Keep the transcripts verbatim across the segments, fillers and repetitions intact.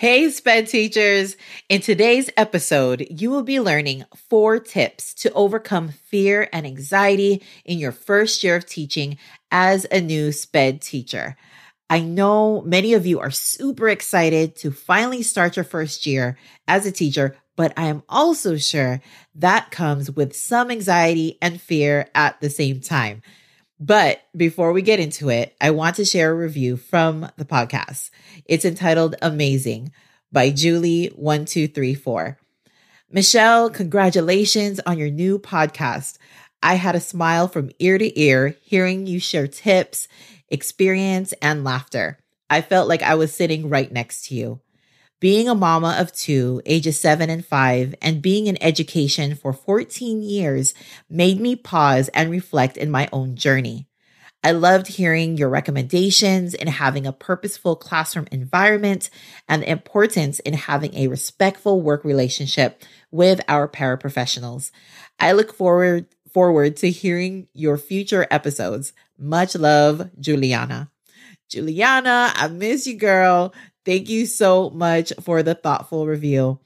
Hey, SPED teachers. In today's episode, you will be learning four tips to overcome fear and anxiety in your first year of teaching as a new SPED teacher. I know many of you are super excited to finally start your first year as a teacher, but I am also sure that comes with some anxiety and fear at the same time. But before we get into it, I want to share a review from the podcast. It's entitled Amazing by Julie one two three four. Michelle, congratulations on your new podcast. I had a smile from ear to ear hearing you share tips, experience, and laughter. I felt like I was sitting right next to you. Being a mama of two, ages seven and five, and being in education for fourteen years made me pause and reflect in my own journey. I loved hearing your recommendations in having a purposeful classroom environment and the importance in having a respectful work relationship with our paraprofessionals. I look forward, forward to hearing your future episodes. Much love, Juliana. Juliana, I miss you, girl. Thank you so much for the thoughtful review.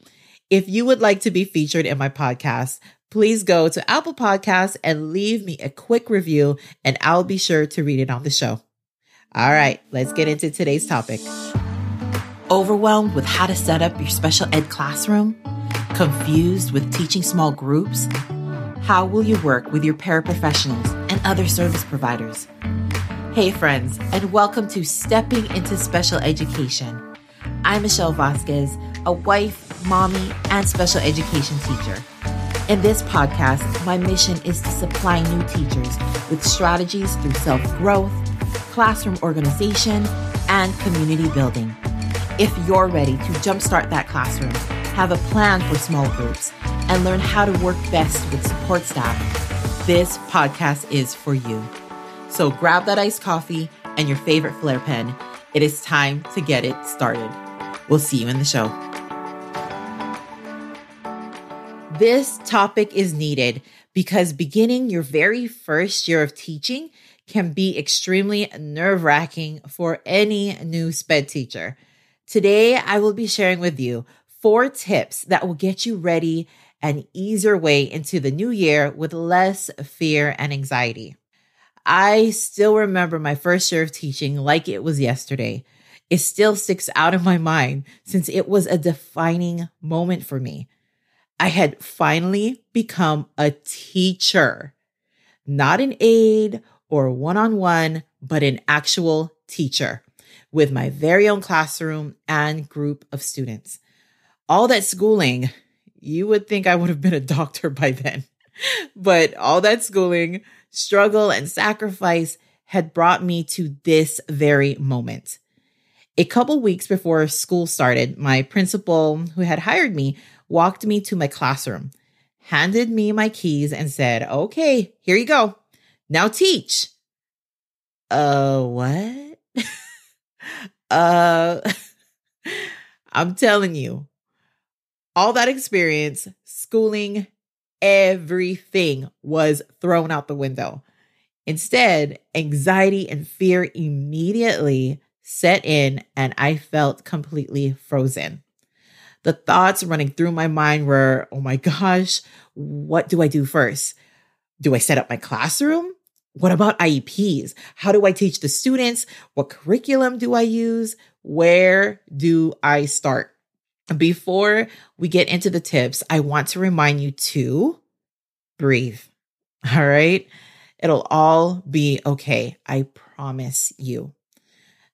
If you would like to be featured in my podcast, please go to Apple Podcasts and leave me a quick review, and I'll be sure to read it on the show. All right, let's get into today's topic. Overwhelmed with how to set up your special ed classroom? Confused with teaching small groups? How will you work with your paraprofessionals and other service providers? Hey friends, and welcome to Stepping Into Special Education. I'm Michelle Vasquez, a wife, mommy, and special education teacher. In this podcast, my mission is to supply new teachers with strategies through self-growth, classroom organization, and community building. If you're ready to jumpstart that classroom, have a plan for small groups, and learn how to work best with support staff, this podcast is for you. So grab that iced coffee and your favorite flare pen. It is time to get it started. We'll see you in the show. This topic is needed because beginning your very first year of teaching can be extremely nerve-wracking for any new SPED teacher. Today, I will be sharing with you four tips that will get you ready and ease your way into the new year with less fear and anxiety. I still remember my first year of teaching like it was yesterday. It still sticks out in my mind since it was a defining moment for me. I had finally become a teacher, not an aide or one-on-one, but an actual teacher with my very own classroom and group of students. All that schooling, you would think I would have been a doctor by then, but all that schooling, struggle, and sacrifice had brought me to this very moment. A couple weeks before school started, my principal, who had hired me, walked me to my classroom, handed me my keys, and said, "Okay, here you go. Now teach." Uh, what? uh, I'm telling you, all that experience, schooling, everything was thrown out the window. Instead, anxiety and fear immediately set in, and I felt completely frozen. The thoughts running through my mind were, oh my gosh, what do I do first? Do I set up my classroom? What about I E Ps? How do I teach the students? What curriculum do I use? Where do I start? Before we get into the tips, I want to remind you to breathe, all right? It'll all be okay, I promise you.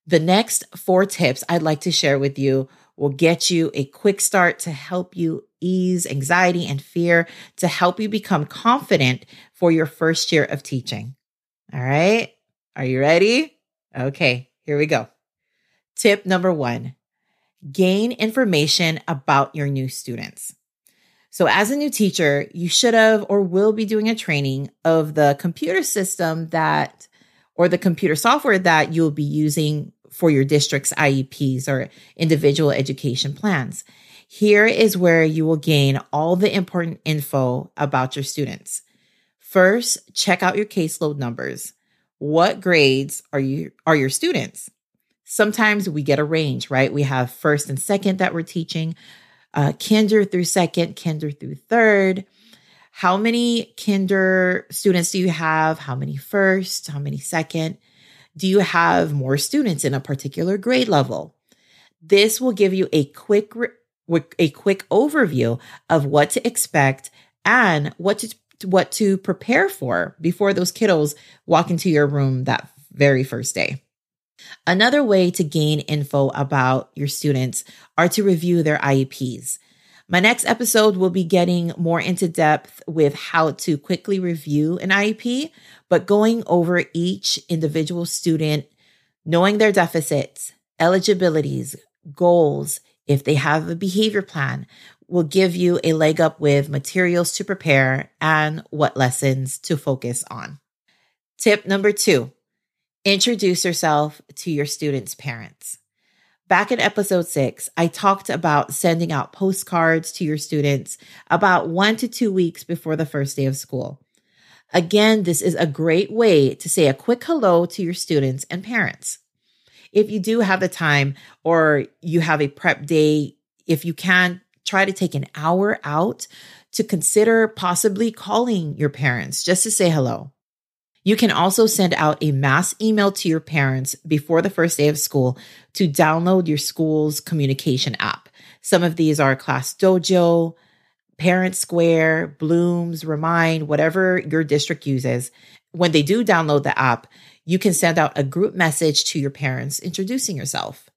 The next four tips I'd like to share with you will get you a quick start to help you ease anxiety and fear, to help you become confident for your first year of teaching, all right? Are you ready? Okay, here we go. Tip number one. Gain information about your new students. So as a new teacher, you should have or will be doing a training of the computer system that, or the computer software that you'll be using for your district's I E Ps or individual education plans. Here is where you will gain all the important info about your students. First, check out your caseload numbers. What grades are you, are your students? Sometimes we get a range, right? We have first and second that we're teaching, uh, kinder through second, kinder through third. How many kinder students do you have? How many first? How many second? Do you have more students in a particular grade level? This will give you a quick re- a quick overview of what to expect and what to what to prepare for before those kiddos walk into your room that very first day. Another way to gain info about your students are to review their I E Ps. My next episode will be getting more into depth with how to quickly review an I E P, but going over each individual student, knowing their deficits, eligibilities, goals, if they have a behavior plan, will give you a leg up with materials to prepare and what lessons to focus on. Tip number two, introduce yourself to your students' parents. Back in episode six, I talked about sending out postcards to your students about one to two weeks before the first day of school. Again, this is a great way to say a quick hello to your students and parents. If you do have the time or you have a prep day, if you can, try to take an hour out to consider possibly calling your parents just to say hello. You can also send out a mass email to your parents before the first day of school to download your school's communication app. Some of these are ClassDojo, ParentSquare, Bloomz, Remind, whatever your district uses. When they do download the app, you can send out a group message to your parents introducing yourself.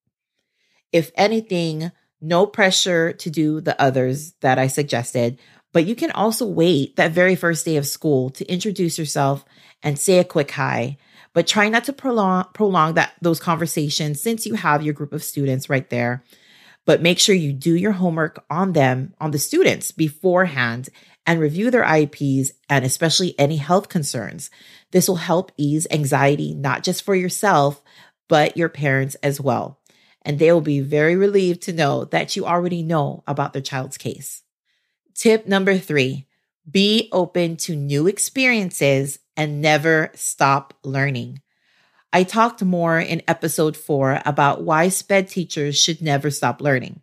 If anything, no pressure to do the others that I suggested, but you can also wait that very first day of school to introduce yourself and say a quick hi, but try not to prolong prolong that those conversations since you have your group of students right there. But make sure you do your homework on them, on the students beforehand, and review their I E Ps and especially any health concerns. This will help ease anxiety, not just for yourself, but your parents as well. And they will be very relieved to know that you already know about their child's case. Tip number three, be open to new experiences and never stop learning. I talked more in episode four about why SPED teachers should never stop learning.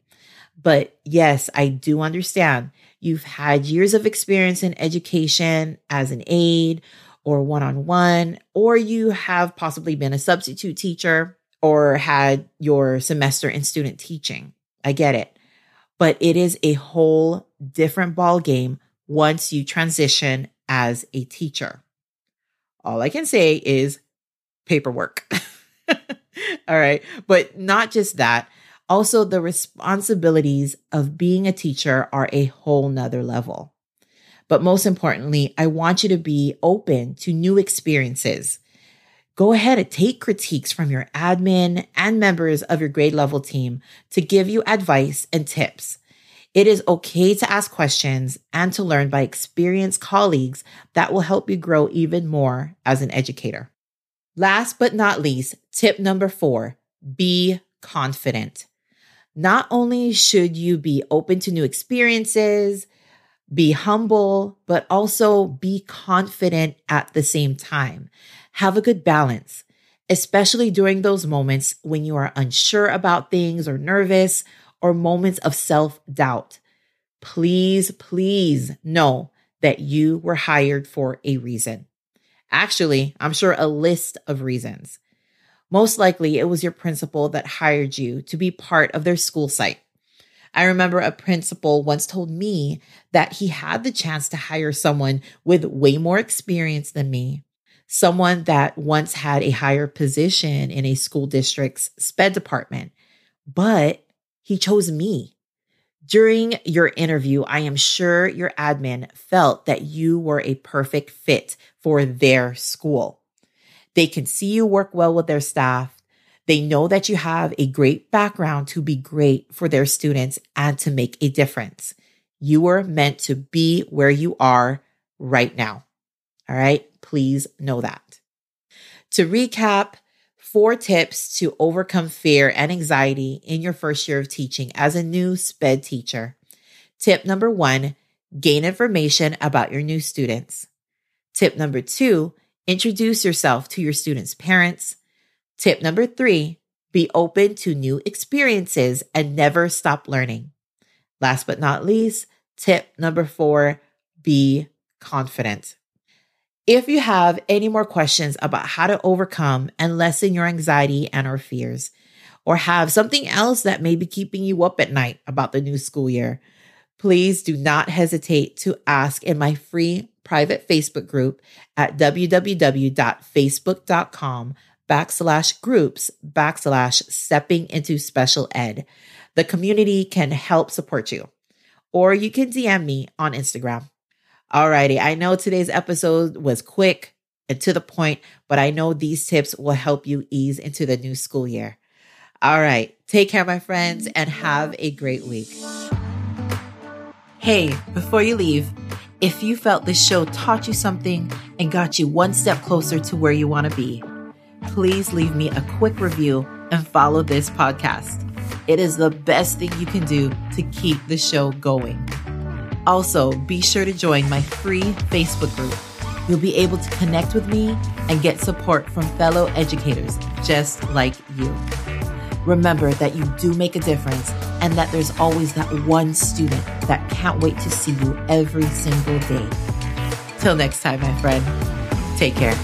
But yes, I do understand you've had years of experience in education as an aide or one-on-one, or you have possibly been a substitute teacher or had your semester in student teaching. I get it. But it is a whole different ball game once you transition as a teacher. All I can say is paperwork. All right. But not just that. Also, the responsibilities of being a teacher are a whole nother level. But most importantly, I want you to be open to new experiences. Go ahead and take critiques from your admin and members of your grade level team to give you advice and tips. It is okay to ask questions and to learn by experienced colleagues that will help you grow even more as an educator. Last but not least, tip number four, be confident. Not only should you be open to new experiences, be humble, but also be confident at the same time. Have a good balance, especially during those moments when you are unsure about things or nervous or moments of self-doubt. Please, please know that you were hired for a reason. Actually, I'm sure a list of reasons. Most likely, it was your principal that hired you to be part of their school site. I remember a principal once told me that he had the chance to hire someone with way more experience than me. Someone that once had a higher position in a school district's SPED department, but he chose me. During your interview, I am sure your admin felt that you were a perfect fit for their school. They can see you work well with their staff. They know that you have a great background to be great for their students and to make a difference. You were meant to be where you are right now. All right, please know that. To recap, four tips to overcome fear and anxiety in your first year of teaching as a new SPED teacher. Tip number one, gain information about your new students. Tip number two, introduce yourself to your students' parents. Tip number three, Be open to new experiences and never stop learning. Last but not least, tip number four, be confident. If you have any more questions about how to overcome and lessen your anxiety and or fears, or have something else that may be keeping you up at night about the new school year, please do not hesitate to ask in my free private Facebook group at www.facebook.com backslash groups backslash stepping into special ed. The community can help support you, or you can D M me on Instagram. Alrighty, I know today's episode was quick and to the point, but I know these tips will help you ease into the new school year. All right, take care, my friends, and have a great week. Hey, before you leave, if you felt this show taught you something and got you one step closer to where you want to be, please leave me a quick review and follow this podcast. It is the best thing you can do to keep the show going. Also, be sure to join my free Facebook group. You'll be able to connect with me and get support from fellow educators just like you. Remember that you do make a difference and that there's always that one student that can't wait to see you every single day. Till next time, my friend, take care.